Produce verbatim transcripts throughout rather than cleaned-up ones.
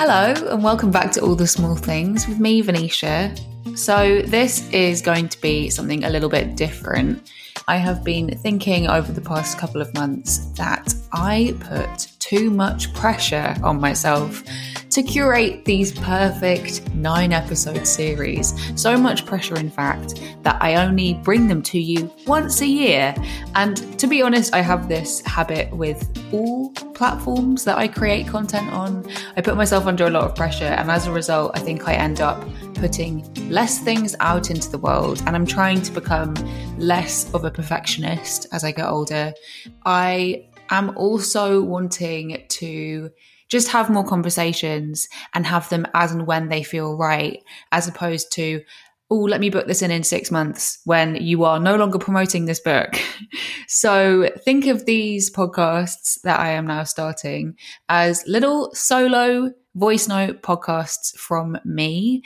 Hello and welcome back to All the Small Things with me, Venetia. So this is going to be something a little bit different. I have been thinking over the past couple of months that I put too much pressure on myself to curate these perfect nine episode series. So much pressure, in fact, that I only bring them to you once a year. And to be honest, I have this habit with all platforms that I create content on. I put myself under a lot of pressure, and as a result, I think I end up putting less things out into the world, and I'm trying to become less of a perfectionist as I get older. I am also wanting to just have more conversations and have them as and when they feel right, as opposed to, oh, let me book this in in six months when you are no longer promoting this book. So think of these podcasts that I am now starting as little solo voice note podcasts from me.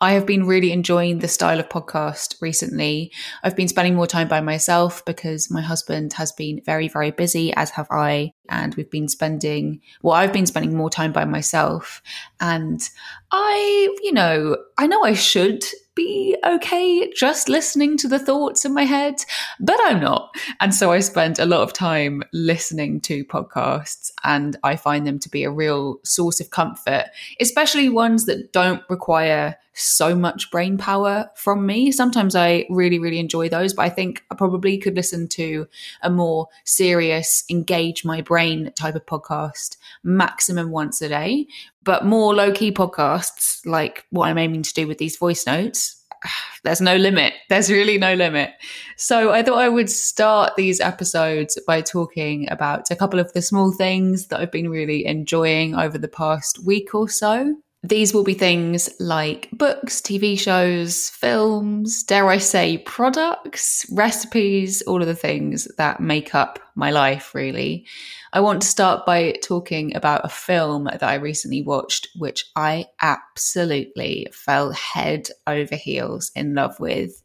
I have been really enjoying the style of podcast recently. I've been spending more time by myself because my husband has been very, very busy, as have I. And we've been spending, well, I've been spending more time by myself. And I, you know, I know I should be okay just listening to the thoughts in my head, but I'm not. And so I spend a lot of time listening to podcasts, and I find them to be a real source of comfort, especially ones that don't require so much brain power from me. Sometimes I really, really enjoy those, but I think I probably could listen to a more serious, engage my brain type of podcast maximum once a day. But more low-key podcasts, like what I'm aiming to do with these voice notes, there's no limit. There's really no limit. So I thought I would start these episodes by talking about a couple of the small things that I've been really enjoying over the past week or so. These will be things like books, T V shows, films, dare I say products, recipes, all of the things that make up my life, really. I want to start by talking about a film that I recently watched, which I absolutely fell head over heels in love with.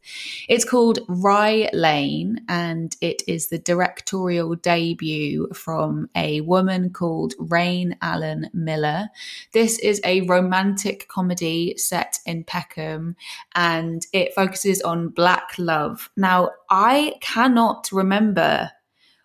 It's called Rye Lane, and it is the directorial debut from a woman called Raine Allen-Miller. This is a romantic comedy set in Peckham, and it focuses on Black love. Now, I cannot remember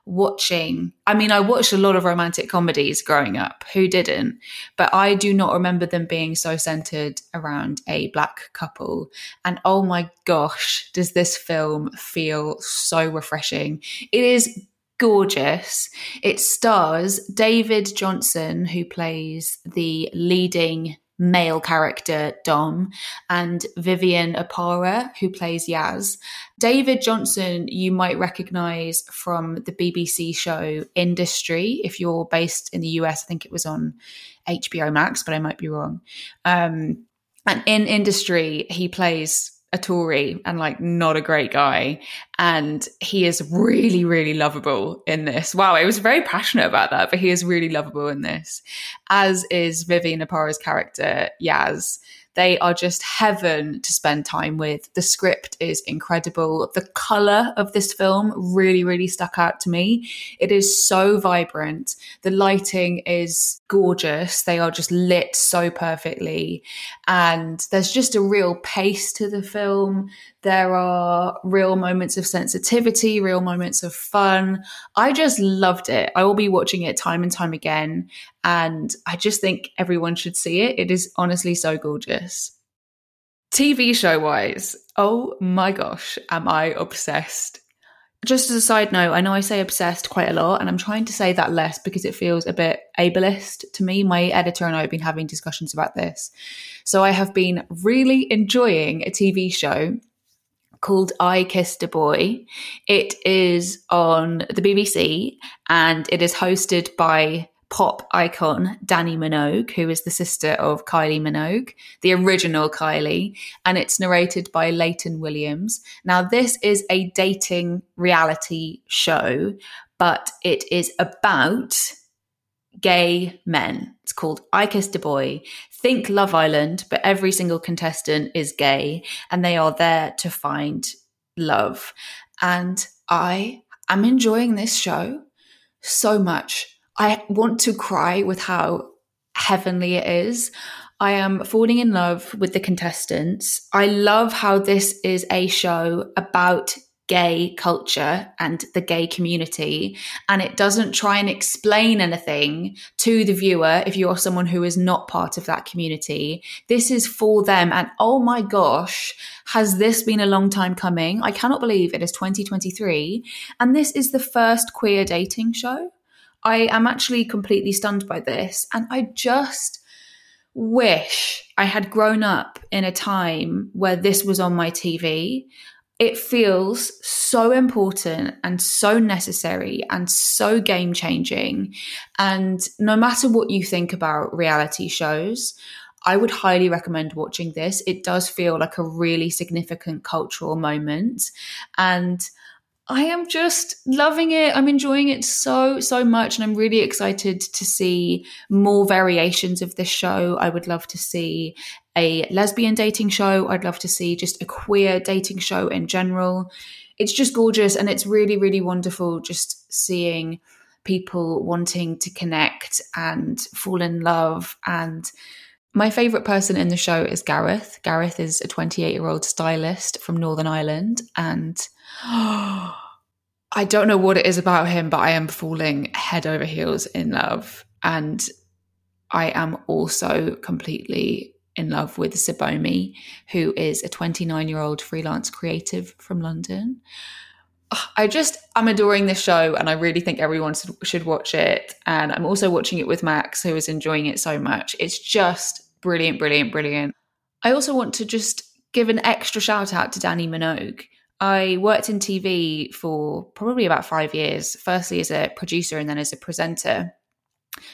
watching, I mean, I watched a lot of romantic comedies growing up, who didn't? But I do not remember them being so centered around a Black couple. And oh my gosh, does this film feel so refreshing? It is gorgeous. It stars David Johnson, who plays the leading male character, Dom, and Vivian Oparah, who plays Yaz. David Johnson, you might recognise from the B B C show Industry. If you're based in the U S, I think it was on H B O Max, but I might be wrong. Um, and in Industry, he plays a Tory and like not a great guy, and he is really really lovable in this. Wow, I was very passionate about that, but he is really lovable in this, as is Vivian Oparah's character Yaz. They are just heaven to spend time with. The script is incredible. The colour of this film really, really stuck out to me. It is so vibrant. The lighting is gorgeous. They are just lit so perfectly. And there's just a real pace to the film. There are real moments of sensitivity, real moments of fun. I just loved it. I will be watching it time and time again. And I just think everyone should see it. It is honestly so gorgeous. T V show wise, oh my gosh, am I obsessed. Just as a side note, I know I say obsessed quite a lot, and I'm trying to say that less because it feels a bit ableist to me. My editor and I have been having discussions about this. So I have been really enjoying a T V show called I Kissed a Boy. It is on the B B C, and it is hosted by pop icon Dannii Minogue, who is the sister of Kylie Minogue, the original Kylie, and it's narrated by Leighton Williams. Now, this is a dating reality show, but it is about gay men. It's called I Kissed a Boy. Think Love Island, but every single contestant is gay, and they are there to find love. And I am enjoying this show so much. I want to cry with how heavenly it is. I am falling in love with the contestants. I love how this is a show about gay culture and the gay community, and it doesn't try and explain anything to the viewer if you are someone who is not part of that community. This is for them, and oh my gosh, has this been a long time coming? I cannot believe it is twenty twenty-three, and this is the first queer dating show. I am actually completely stunned by this, and I just wish I had grown up in a time where this was on my T V. It feels so important and so necessary and so game-changing, and no matter what you think about reality shows, I would highly recommend watching this. It does feel like a really significant cultural moment, and I am just loving it. I'm enjoying it so, so much. And I'm really excited to see more variations of this show. I would love to see a lesbian dating show. I'd love to see just a queer dating show in general. It's just gorgeous. And it's really, really wonderful just seeing people wanting to connect and fall in love. And my favourite person in the show is Gareth. Gareth is a twenty-eight-year-old stylist from Northern Ireland, and oh, I don't know what it is about him, but I am falling head over heels in love. And I am also completely in love with Sabomi, who is a twenty-nine-year-old freelance creative from London. I just, I'm adoring this show, and I really think everyone should watch it. And I'm also watching it with Max, who is enjoying it so much. It's just brilliant, brilliant, brilliant. I also want to just give an extra shout out to Dannii Minogue. I worked in T V for probably about five years, firstly as a producer and then as a presenter.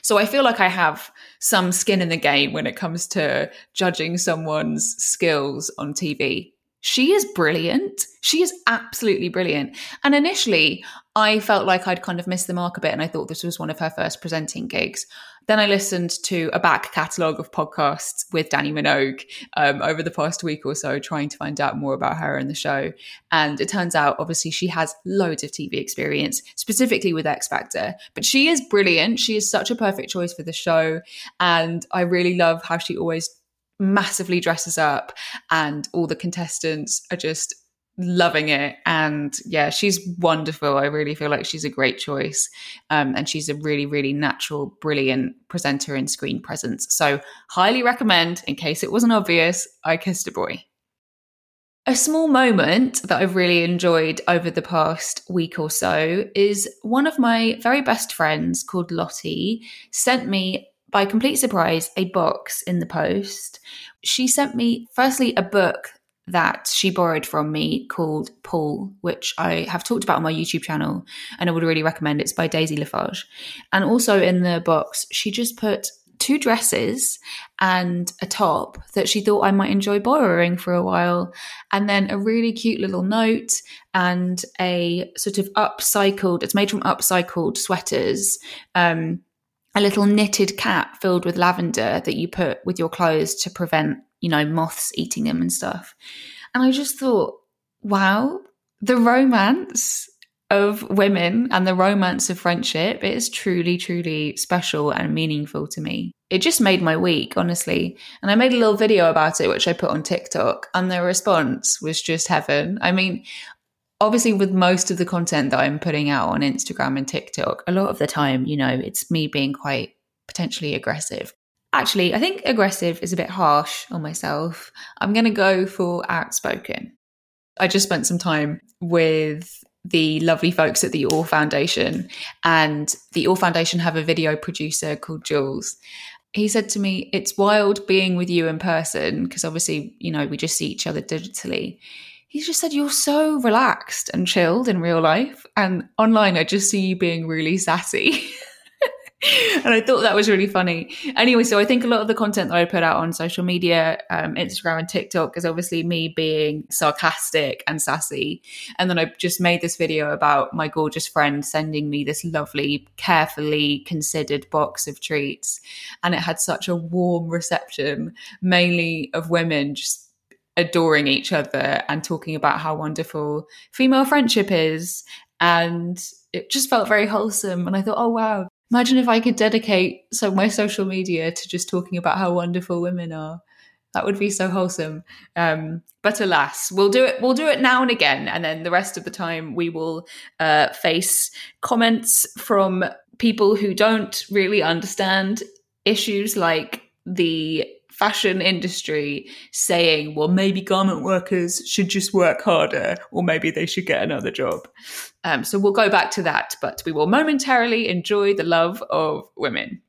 So I feel like I have some skin in the game when it comes to judging someone's skills on T V. She is brilliant. She is absolutely brilliant. And initially, I felt like I'd kind of missed the mark a bit, and I thought this was one of her first presenting gigs. Then I listened to a back catalogue of podcasts with Dannii Minogue um, over the past week or so, trying to find out more about her and the show. And it turns out, obviously, she has loads of T V experience, specifically with X Factor. But she is brilliant. She is such a perfect choice for the show. And I really love how she always massively dresses up, and all the contestants are just loving it. And yeah, she's wonderful. I really feel like she's a great choice. Um, and she's a really, really natural, brilliant presenter and screen presence. So highly recommend, in case it wasn't obvious, I Kissed a Boy. A small moment that I've really enjoyed over the past week or so is one of my very best friends called Lottie sent me, by complete surprise, a box in the post. She sent me, firstly, a book that she borrowed from me called Paul, which I have talked about on my YouTube channel, and I would really recommend. It's by Daisy Lafarge. And also in the box, she just put two dresses and a top that she thought I might enjoy borrowing for a while, and then a really cute little note and a sort of upcycled, it's made from upcycled sweaters, um, a little knitted cap filled with lavender that you put with your clothes to prevent, you know, moths eating them and stuff. And I just thought, wow, the romance of women and the romance of friendship, it is truly, truly special and meaningful to me. It just made my week, honestly. And I made a little video about it, which I put on TikTok, and the response was just heaven. I mean, obviously, with most of the content that I'm putting out on Instagram and TikTok, a lot of the time, you know, it's me being quite potentially aggressive. Actually, I think aggressive is a bit harsh on myself. I'm going to go for outspoken. I just spent some time with the lovely folks at the Orr Foundation, and the Orr Foundation have a video producer called Jules. He said to me, "It's wild being with you in person," because obviously, you know, we just see each other digitally. He just said, "You're so relaxed and chilled in real life, and online I just see you being really sassy." And I thought that was really funny. Anyway, so I think a lot of the content that I put out on social media, um, Instagram and TikTok, is obviously me being sarcastic and sassy. And then I just made this video about my gorgeous friend sending me this lovely, carefully considered box of treats. And it had such a warm reception, mainly of women just adoring each other and talking about how wonderful female friendship is. And it just felt very wholesome. And I thought, oh, wow. Imagine if I could dedicate some of my social media to just talking about how wonderful women are. That would be so wholesome. Um, but alas, we'll do it. We'll do it now and again, and then the rest of the time we will uh, face comments from people who don't really understand issues like the fashion industry saying, well, maybe garment workers should just work harder, or maybe they should get another job. Um, so we'll go back to that, but we will momentarily enjoy the love of women.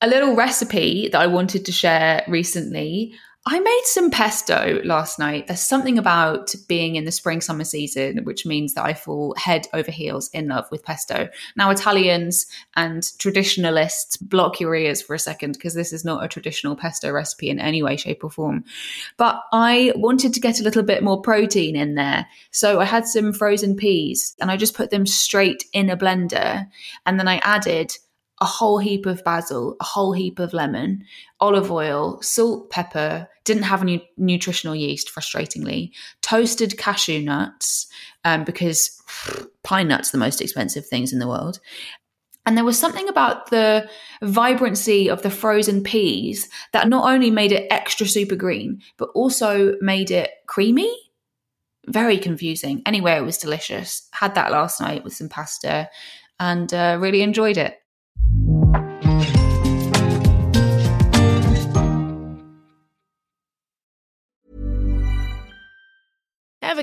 A little recipe that I wanted to share recently. I made some pesto last night. There's something about being in the spring summer season, which means that I fall head over heels in love with pesto. Now, Italians and traditionalists, block your ears for a second, because this is not a traditional pesto recipe in any way, shape or form. But I wanted to get a little bit more protein in there. So I had some frozen peas and I just put them straight in a blender. And then I added a whole heap of basil, a whole heap of lemon, olive oil, salt, pepper, didn't have any nutritional yeast, frustratingly, toasted cashew nuts, um, because pff, pine nuts are the most expensive things in the world. And there was something about the vibrancy of the frozen peas that not only made it extra super green, but also made it creamy. Very confusing. Anyway, it was delicious. Had that last night with some pasta and uh, really enjoyed it. Ever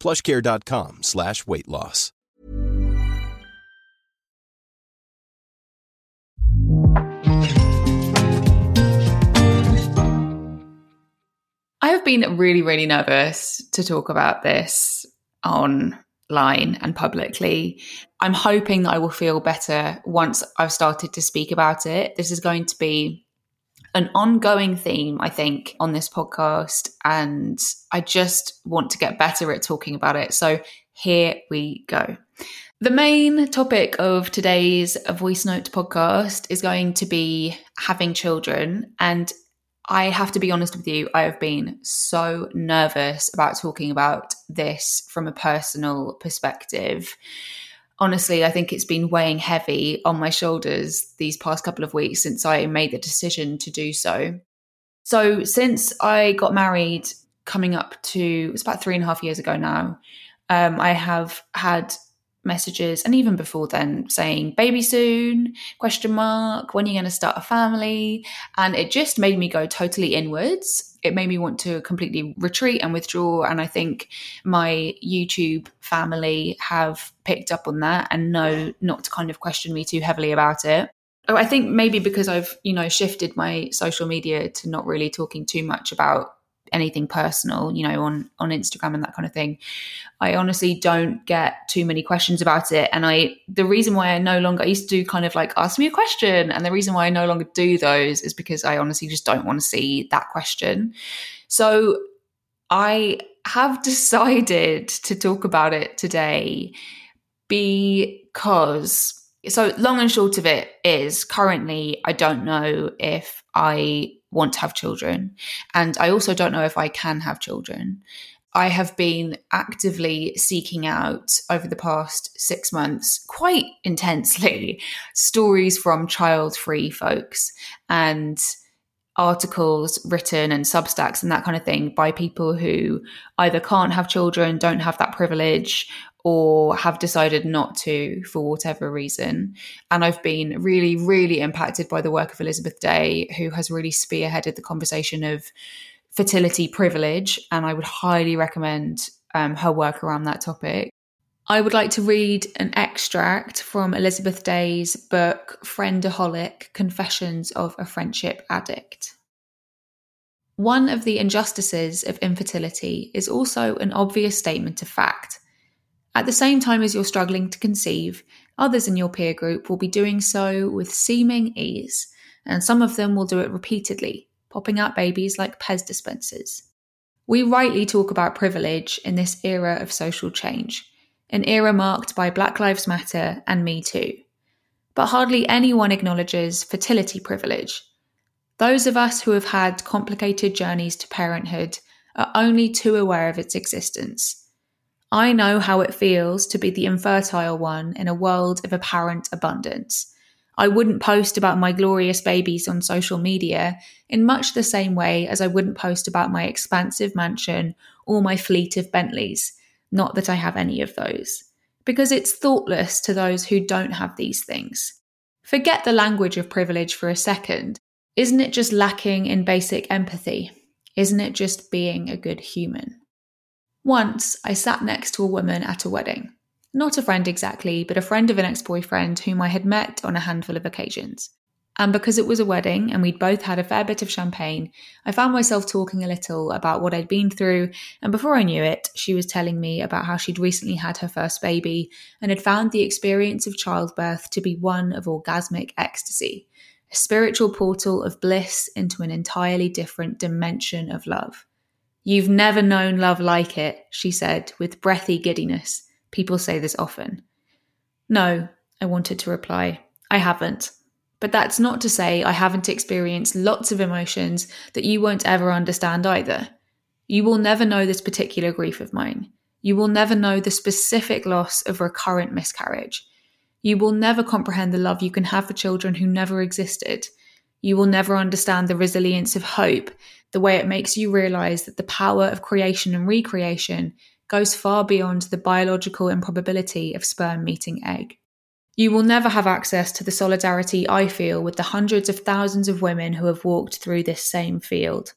PlushCare.com slash weight loss. I have been really, really nervous to talk about this online and publicly. I'm hoping that I will feel better once I've started to speak about it. This is going to be an ongoing theme, I think, on this podcast, and I just want to get better at talking about it. So here we go. The main topic of today's Voice Note podcast is going to be having children, and I have to be honest with you, I have been so nervous about talking about this from a personal perspective. Honestly, I think it's been weighing heavy on my shoulders these past couple of weeks since I made the decision to do so. So since I got married coming up to, it's about three and a half years ago now, um, I have had messages, and even before then, saying, baby soon, question mark, when are you going to start a family? And it just made me go totally inwards. It made me want to completely retreat and withdraw. And I think my YouTube family have picked up on that and know not to kind of question me too heavily about it. I think maybe because I've, you know, shifted my social media to not really talking too much about anything personal, you know, on, on Instagram and that kind of thing. I honestly don't get too many questions about it. And I, the reason why I no longer, I used to do kind of like, ask me a question. And the reason why I no longer do those is because I honestly just don't want to see that question. So I have decided to talk about it today because So long and short of it is, currently I don't know if I want to have children, and I also don't know if I can have children. I have been actively seeking out over the past six months, quite intensely, stories from child-free folks and articles written and Substacks and that kind of thing by people who either can't have children, don't have that privilege, or have decided not to for whatever reason. And I've been really, really impacted by the work of Elizabeth Day, who has really spearheaded the conversation of fertility privilege, and I would highly recommend um, her work around that topic. I would like to read an extract from Elizabeth Day's book, Friendaholic: Confessions of a Friendship Addict. One of the injustices of infertility is also an obvious statement of fact. At the same time as you're struggling to conceive, others in your peer group will be doing so with seeming ease, and some of them will do it repeatedly, popping out babies like Pez dispensers. We rightly talk about privilege in this era of social change, an era marked by Black Lives Matter and Me Too. But hardly anyone acknowledges fertility privilege. Those of us who have had complicated journeys to parenthood are only too aware of its existence. I know how it feels to be the infertile one in a world of apparent abundance. I wouldn't post about my glorious babies on social media in much the same way as I wouldn't post about my expansive mansion or my fleet of Bentleys, not that I have any of those, because it's thoughtless to those who don't have these things. Forget the language of privilege for a second. Isn't it just lacking in basic empathy? Isn't it just being a good human? Once, I sat next to a woman at a wedding. Not a friend exactly, but a friend of an ex-boyfriend whom I had met on a handful of occasions. And because it was a wedding and we'd both had a fair bit of champagne, I found myself talking a little about what I'd been through, and before I knew it, she was telling me about how she'd recently had her first baby and had found the experience of childbirth to be one of orgasmic ecstasy, a spiritual portal of bliss into an entirely different dimension of love. "You've never known love like it," she said, with breathy giddiness. People say this often. No, I wanted to reply, I haven't. But that's not to say I haven't experienced lots of emotions that you won't ever understand either. You will never know this particular grief of mine. You will never know the specific loss of recurrent miscarriage. You will never comprehend the love you can have for children who never existed. You will never understand the resilience of hope, the way it makes you realise that the power of creation and recreation goes far beyond the biological improbability of sperm meeting egg. You will never have access to the solidarity I feel with the hundreds of thousands of women who have walked through this same field.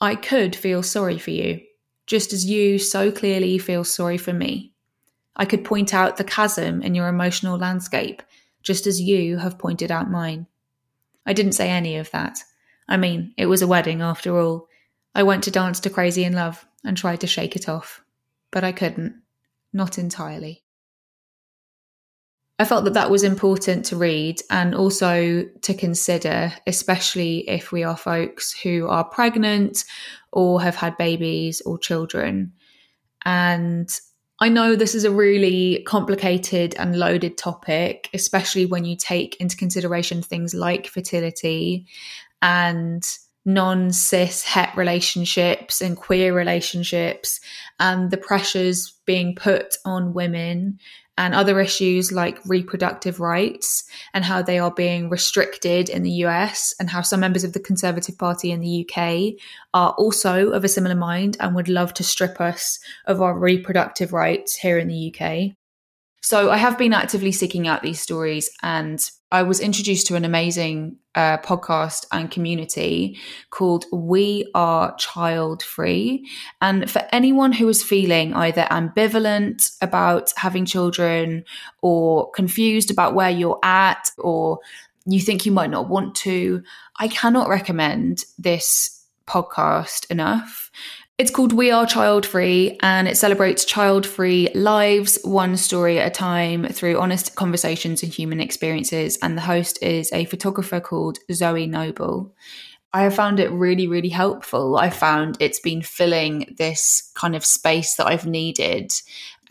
I could feel sorry for you, just as you so clearly feel sorry for me. I could point out the chasm in your emotional landscape, just as you have pointed out mine. I didn't say any of that. I mean, it was a wedding after all. I went to dance to Crazy in Love and tried to shake it off, but I couldn't. Not entirely. I felt that that was important to read and also to consider, especially if we are folks who are pregnant or have had babies or children. And I know this is a really complicated and loaded topic, especially when you take into consideration things like fertility and non-cis het relationships and queer relationships and the pressures being put on women and other issues like reproductive rights and how they are being restricted in the U S, and how some members of the Conservative Party in the U K are also of a similar mind and would love to strip us of our reproductive rights here in the U K. So I have been actively seeking out these stories, and I was introduced to an amazing uh, podcast and community called We Are Child Free. And for anyone who is feeling either ambivalent about having children or confused about where you're at, or you think you might not want to, I cannot recommend this podcast enough. It's called We Are Child Free, and it celebrates child-free lives, one story at a time, through honest conversations and human experiences. And the host is a photographer called Zoe Noble. I found it really, really helpful. I found it's been filling this kind of space that I've needed.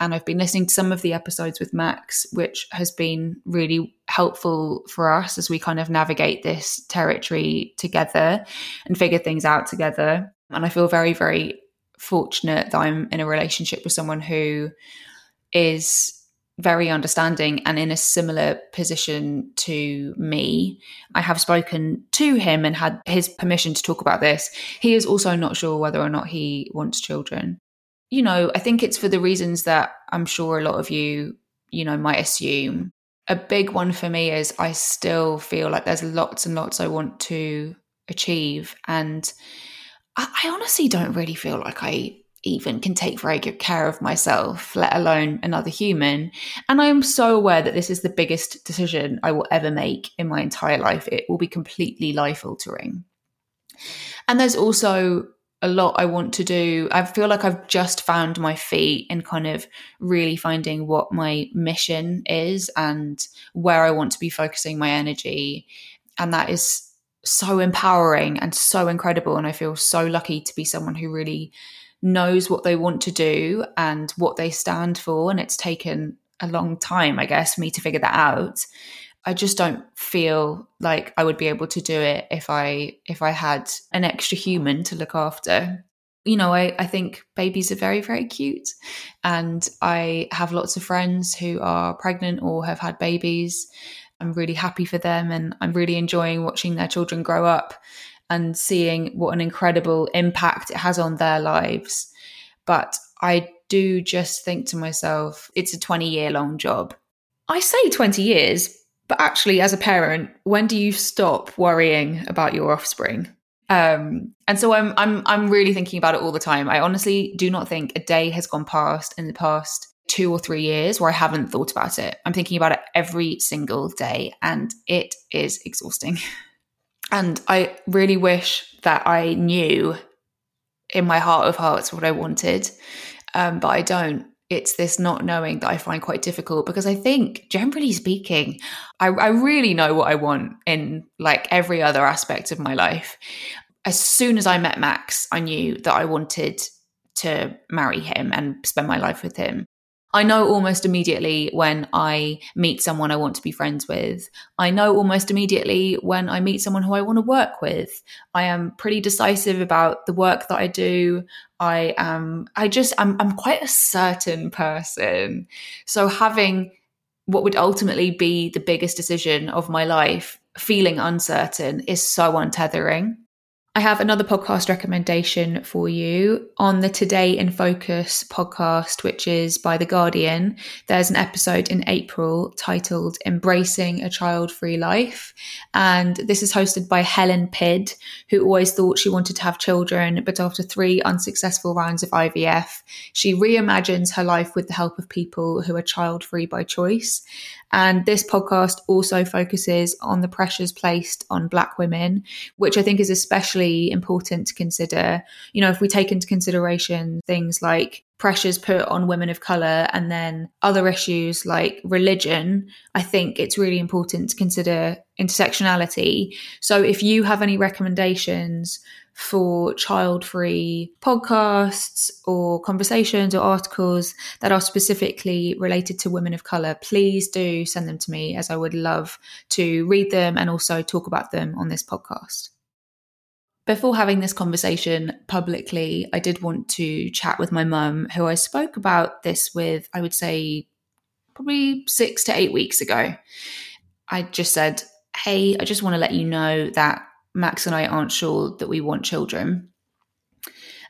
And I've been listening to some of the episodes with Max, which has been really helpful for us as we kind of navigate this territory together and figure things out together. And I feel very, very fortunate that I'm in a relationship with someone who is very understanding and in a similar position to me. I have spoken to him and had his permission to talk about this. He is also not sure whether or not he wants children. You know, I think it's for the reasons that I'm sure a lot of you, you know, might assume. A big one for me is I still feel like there's lots and lots I want to achieve. And I, I honestly don't really feel like I even can take very good care of myself, let alone another human. And I am so aware that this is the biggest decision I will ever make in my entire life. It will be completely life altering. And there's also a lot I want to do. I feel like I've just found my feet and kind of really finding what my mission is and where I want to be focusing my energy. And that is so empowering and so incredible. And I feel so lucky to be someone who really knows what they want to do and what they stand for. And it's taken a long time, I guess, for me to figure that out. I just don't feel like I would be able to do it if I if I had an extra human to look after. You know, I, I think babies are very, very cute. And I have lots of friends who are pregnant or have had babies. I'm really happy for them. And I'm really enjoying watching their children grow up and seeing what an incredible impact it has on their lives. But I do just think to myself, it's a twenty year long job. I say twenty years, but actually as a parent, when do you stop worrying about your offspring? Um, and so I'm, I'm, I'm really thinking about it all the time. I honestly do not think a day has gone past in the past two or three years where I haven't thought about it. I'm thinking about it every single day, and it is exhausting. And I really wish that I knew in my heart of hearts what I wanted, um, but I don't. It's this not knowing that I find quite difficult, because I think, generally speaking, I, I really know what I want in like every other aspect of my life. As soon as I met Max, I knew that I wanted to marry him and spend my life with him. I know almost immediately when I meet someone I want to be friends with. I know almost immediately when I meet someone who I want to work with. I am pretty decisive about the work that I do. I am, I just, I'm, I'm quite a certain person. So having what would ultimately be the biggest decision of my life, feeling uncertain, is so untethering. I have another podcast recommendation for you. On the Today in Focus podcast, which is by The Guardian, there's an episode in April titled Embracing a Child-Free Life. And this is hosted by Helen Pidd, who always thought she wanted to have children, but after three unsuccessful rounds of I V F, she reimagines her life with the help of people who are child-free by choice. And this podcast also focuses on the pressures placed on Black women, which I think is especially important to consider. You know, if we take into consideration things like pressures put on women of colour and then other issues like religion, I think it's really important to consider intersectionality. So if you have any recommendations for child-free podcasts or conversations or articles that are specifically related to women of colour, please do send them to me, as I would love to read them and also talk about them on this podcast. Before having this conversation publicly, I did want to chat with my mum, who I spoke about this with, I would say, probably six to eight weeks ago. I just said, hey, I just want to let you know that Max and I aren't sure that we want children.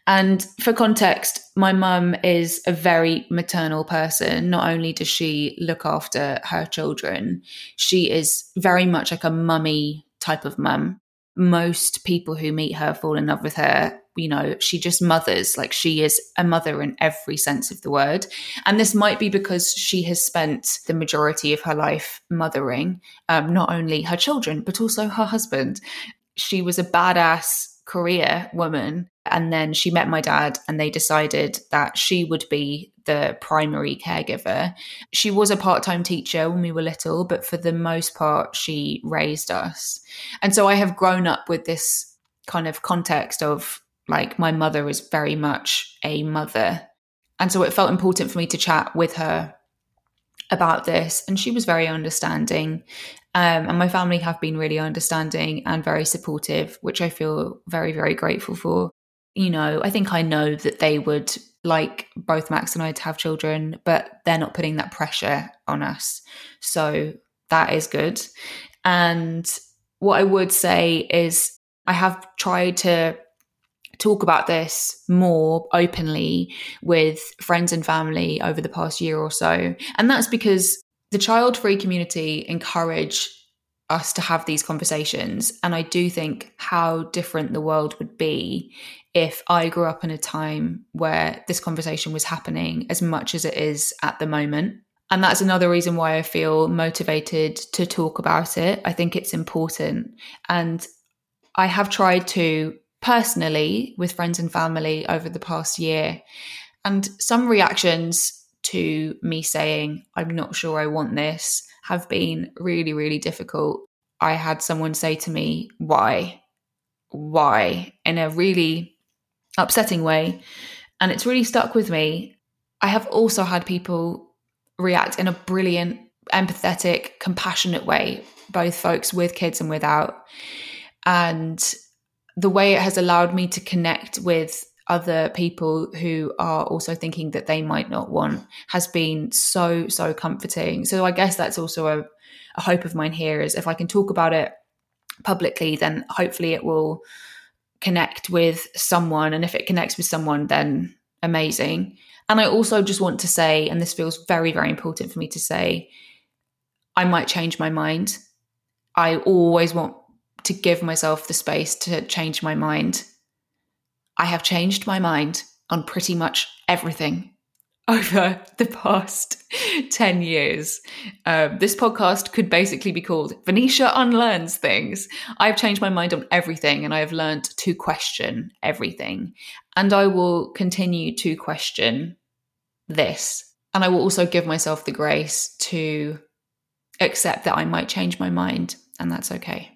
And for context, my mum is a very maternal person. Not only does she look after her children, she is very much like a mummy type of mum. Most people who meet her fall in love with her. You know, she just mothers, like she is a mother in every sense of the word. And this might be because she has spent the majority of her life mothering, um, not only her children, but also her husband. She was a badass career woman. And then she met my dad and they decided that she would be the primary caregiver. She was a part-time teacher when we were little, but for the most part, she raised us. And so I have grown up with this kind of context of like my mother was very much a mother. And so it felt important for me to chat with her about this. And she was very understanding. Um, and my family have been really understanding and very supportive, which I feel very, very grateful for. You know, I think I know that they would like both Max and I to have children, but they're not putting that pressure on us. So that is good. And what I would say is I have tried to talk about this more openly with friends and family over the past year or so. And that's because the child-free community encourage us to have these conversations. And I do think how different the world would be if I grew up in a time where this conversation was happening as much as it is at the moment. And that's another reason why I feel motivated to talk about it. I think it's important. And I have tried to personally with friends and family over the past year, and some reactions to me saying I'm not sure I want this have been really, really difficult. I had someone say to me, why why in a really upsetting way, and it's really stuck with me. I have also had people react in a brilliant, empathetic, compassionate way, both folks with kids and without, and the way it has allowed me to connect with other people who are also thinking that they might not want has been so, so comforting. So I guess that's also a, a hope of mine here, is if I can talk about it publicly, then hopefully it will connect with someone. And if it connects with someone, then amazing. And I also just want to say, and this feels very, very important for me to say, I might change my mind. I always want to give myself the space to change my mind. I have changed my mind on pretty much everything over the past ten years. Um, this podcast could basically be called Venetia Unlearns Things. I've changed my mind on everything, and I have learned to question everything. And I will continue to question this. And I will also give myself the grace to accept that I might change my mind, and that's okay.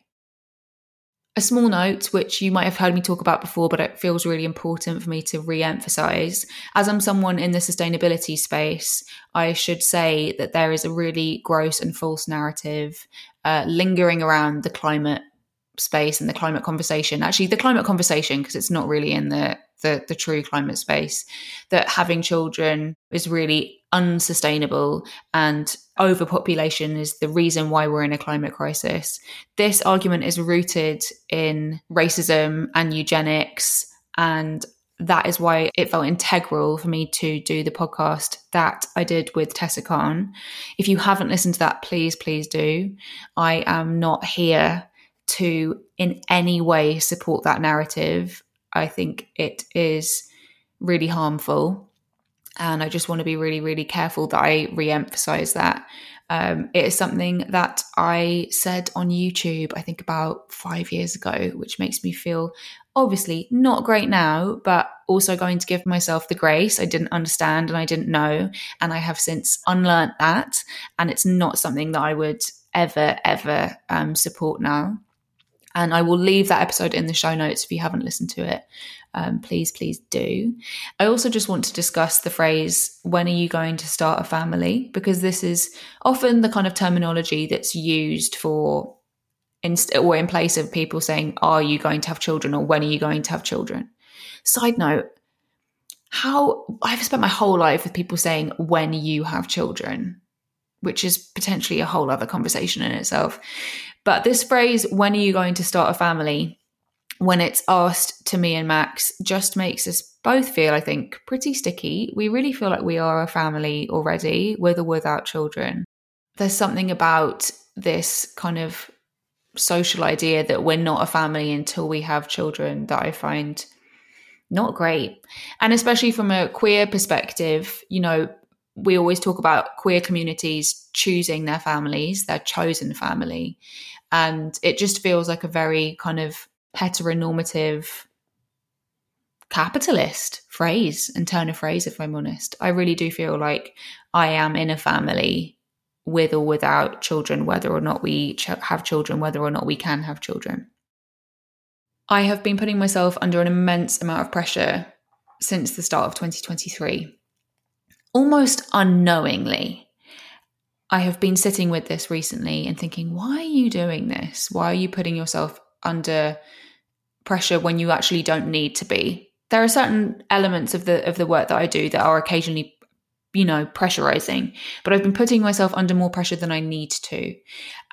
A small note, which you might have heard me talk about before, but it feels really important for me to re-emphasize. As I'm someone in the sustainability space, I should say that there is a really gross and false narrative uh, lingering around the climate space and the climate conversation. Actually, the climate conversation, because it's not really in the, the, the true climate space, that having children is really unsustainable and overpopulation is the reason why we're in a climate crisis. This argument is rooted in racism and eugenics, and that is why it felt integral for me to do the podcast that I did with Tessa Khan. If you haven't listened to that, please, please do. I am not here to in any way support that narrative. I think it is really harmful. And I just want to be really, really careful that I re-emphasize that. Um, it is something that I said on YouTube, I think about five years ago, which makes me feel obviously not great now, but also going to give myself the grace. I didn't understand and I didn't know. And I have since unlearned that. And it's not something that I would ever, ever um, support now. And I will leave that episode in the show notes if you haven't listened to it. Um, please, please do. I also just want to discuss the phrase, when are you going to start a family? Because this is often the kind of terminology that's used for in, or in place of people saying, are you going to have children? Or when are you going to have children? Side note, how I've spent my whole life with people saying, when you have children, which is potentially a whole other conversation in itself. But this phrase, when are you going to start a family, when it's asked to me and Max, just makes us both feel, I think, pretty sticky. We really feel like we are a family already, with or without children. There's something about this kind of social idea that we're not a family until we have children that I find not great. And especially from a queer perspective, you know, we always talk about queer communities choosing their families, their chosen family. And it just feels like a very kind of heteronormative capitalist phrase and turn of phrase, if I'm honest. I really do feel like I am in a family with or without children, whether or not we ch- have children, whether or not we can have children. I have been putting myself under an immense amount of pressure since the start of twenty twenty-three. Almost unknowingly, I have been sitting with this recently and thinking, why are you doing this? Why are you putting yourself under pressure when you actually don't need to be? There are certain elements of the of the work that I do that are occasionally, you know, pressurizing, but I've been putting myself under more pressure than I need to.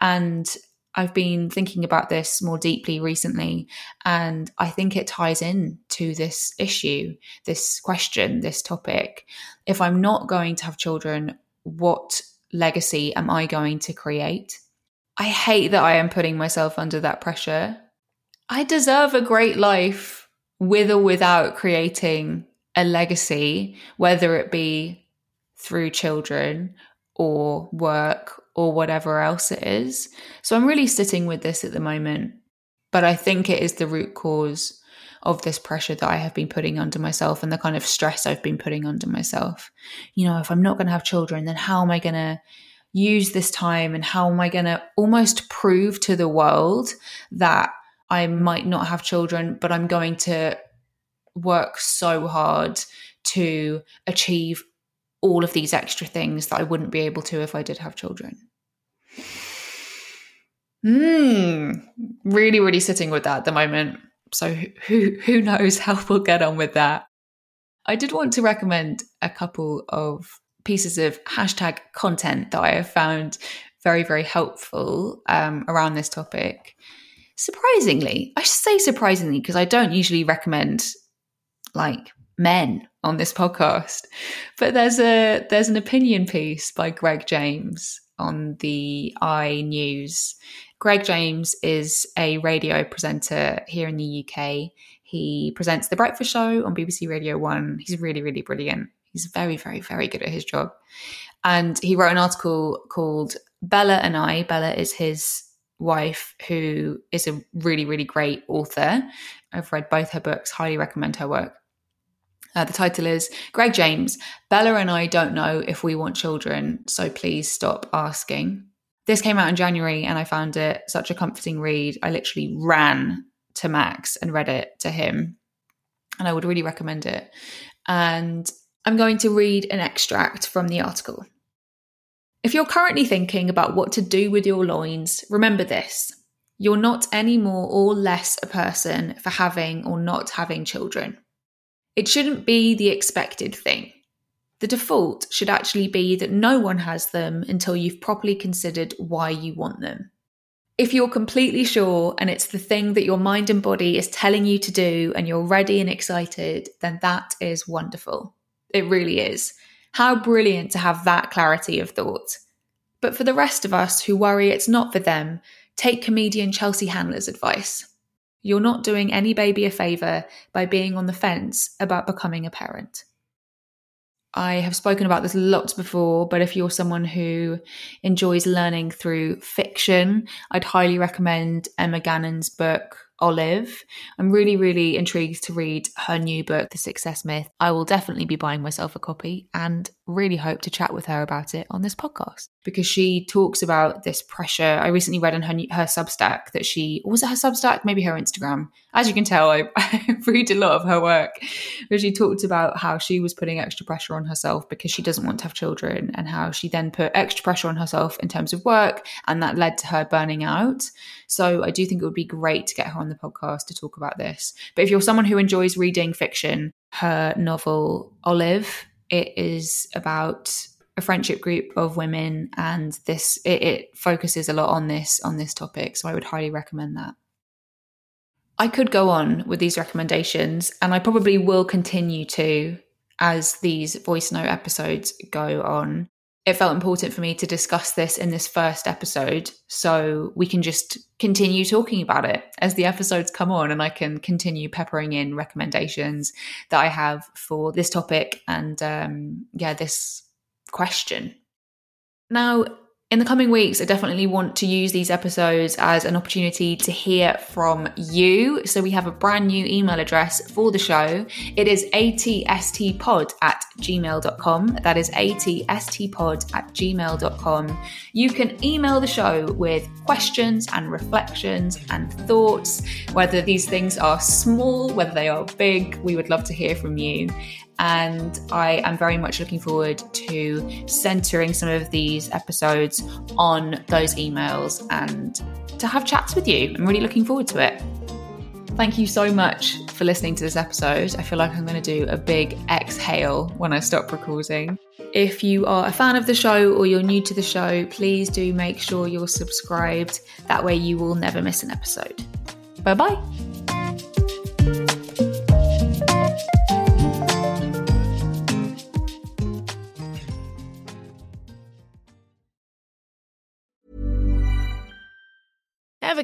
And I've been thinking about this more deeply recently, and I think it ties in to this issue, this question, this topic. If I'm not going to have children, what legacy am I going to create? I hate that I am putting myself under that pressure. I deserve a great life with or without creating a legacy, whether it be through children or work or whatever else it is. So I'm really sitting with this at the moment, but I think it is the root cause of this pressure that I have been putting under myself and the kind of stress I've been putting under myself. You know, if I'm not going to have children, then how am I going to use this time, and how am I going to almost prove to the world that I might not have children, but I'm going to work so hard to achieve all of these extra things that I wouldn't be able to if I did have children. Mm, really, really sitting with that at the moment. So who who knows how we'll get on with that. I did want to recommend a couple of pieces of hashtag content that I have found very, very helpful um, around this topic. Surprisingly, I should say surprisingly, because I don't usually recommend like men on this podcast, but there's a there's an opinion piece by Greg James on the I News. Greg James is a radio presenter here in the U K. He presents The Breakfast Show on B B C Radio One. He's really, really brilliant. He's very, very, very good at his job. And he wrote an article called Bella and I. Bella is his wife, who is a really, really great author. I've read both her books, highly recommend her work. Uh, the title is Greg James, Bella and I don't know if we want children, so please stop asking. This came out in January and I found it such a comforting read. I literally ran to Max and read it to him, and I would really recommend it. And I'm going to read an extract from the article. If you're currently thinking about what to do with your loins, remember this. You're not any more or less a person for having or not having children. It shouldn't be the expected thing. The default should actually be that no one has them until you've properly considered why you want them. If you're completely sure and it's the thing that your mind and body is telling you to do and you're ready and excited, then that is wonderful. It really is. How brilliant to have that clarity of thought. But for the rest of us who worry it's not for them, take comedian Chelsea Handler's advice. You're not doing any baby a favour by being on the fence about becoming a parent. I have spoken about this lots before, but if you're someone who enjoys learning through fiction, I'd highly recommend Emma Gannon's book, Olive. I'm really, really intrigued to read her new book, The Success Myth. I will definitely be buying myself a copy and really hope to chat with her about it on this podcast, because she talks about this pressure. I recently read on her, her Substack that she, was it her Substack? Maybe her Instagram. As you can tell, I, I read a lot of her work, but she talked about how she was putting extra pressure on herself because she doesn't want to have children, and how she then put extra pressure on herself in terms of work, and that led to her burning out. So I do think it would be great to get her on the podcast to talk about this. But if you're someone who enjoys reading fiction, her novel Olive, it is about a friendship group of women, and this it, it focuses a lot on this on this topic, so I would highly recommend that. I could go on with these recommendations, and I probably will continue to as these voice note episodes go on. It felt important for me to discuss this in this first episode, so we can just continue talking about it as the episodes come on, and I can continue peppering in recommendations that I have for this topic and um, yeah, this question. Now, In the coming weeks, I definitely want to use these episodes as an opportunity to hear from you. So we have a brand new email address for the show. It is a t s t pod at gmail dot com. That is a t s t pod at gmail dot com. You can email the show with questions and reflections and thoughts, whether these things are small, whether they are big. We would love to hear from you. And I am very much looking forward to centering some of these episodes on those emails and to have chats with you. I'm really looking forward to it. Thank you so much for listening to this episode. I feel like I'm going to do a big exhale when I stop recording. If you are a fan of the show or you're new to the show, please do make sure you're subscribed. That way you will never miss an episode. Bye-bye. Ever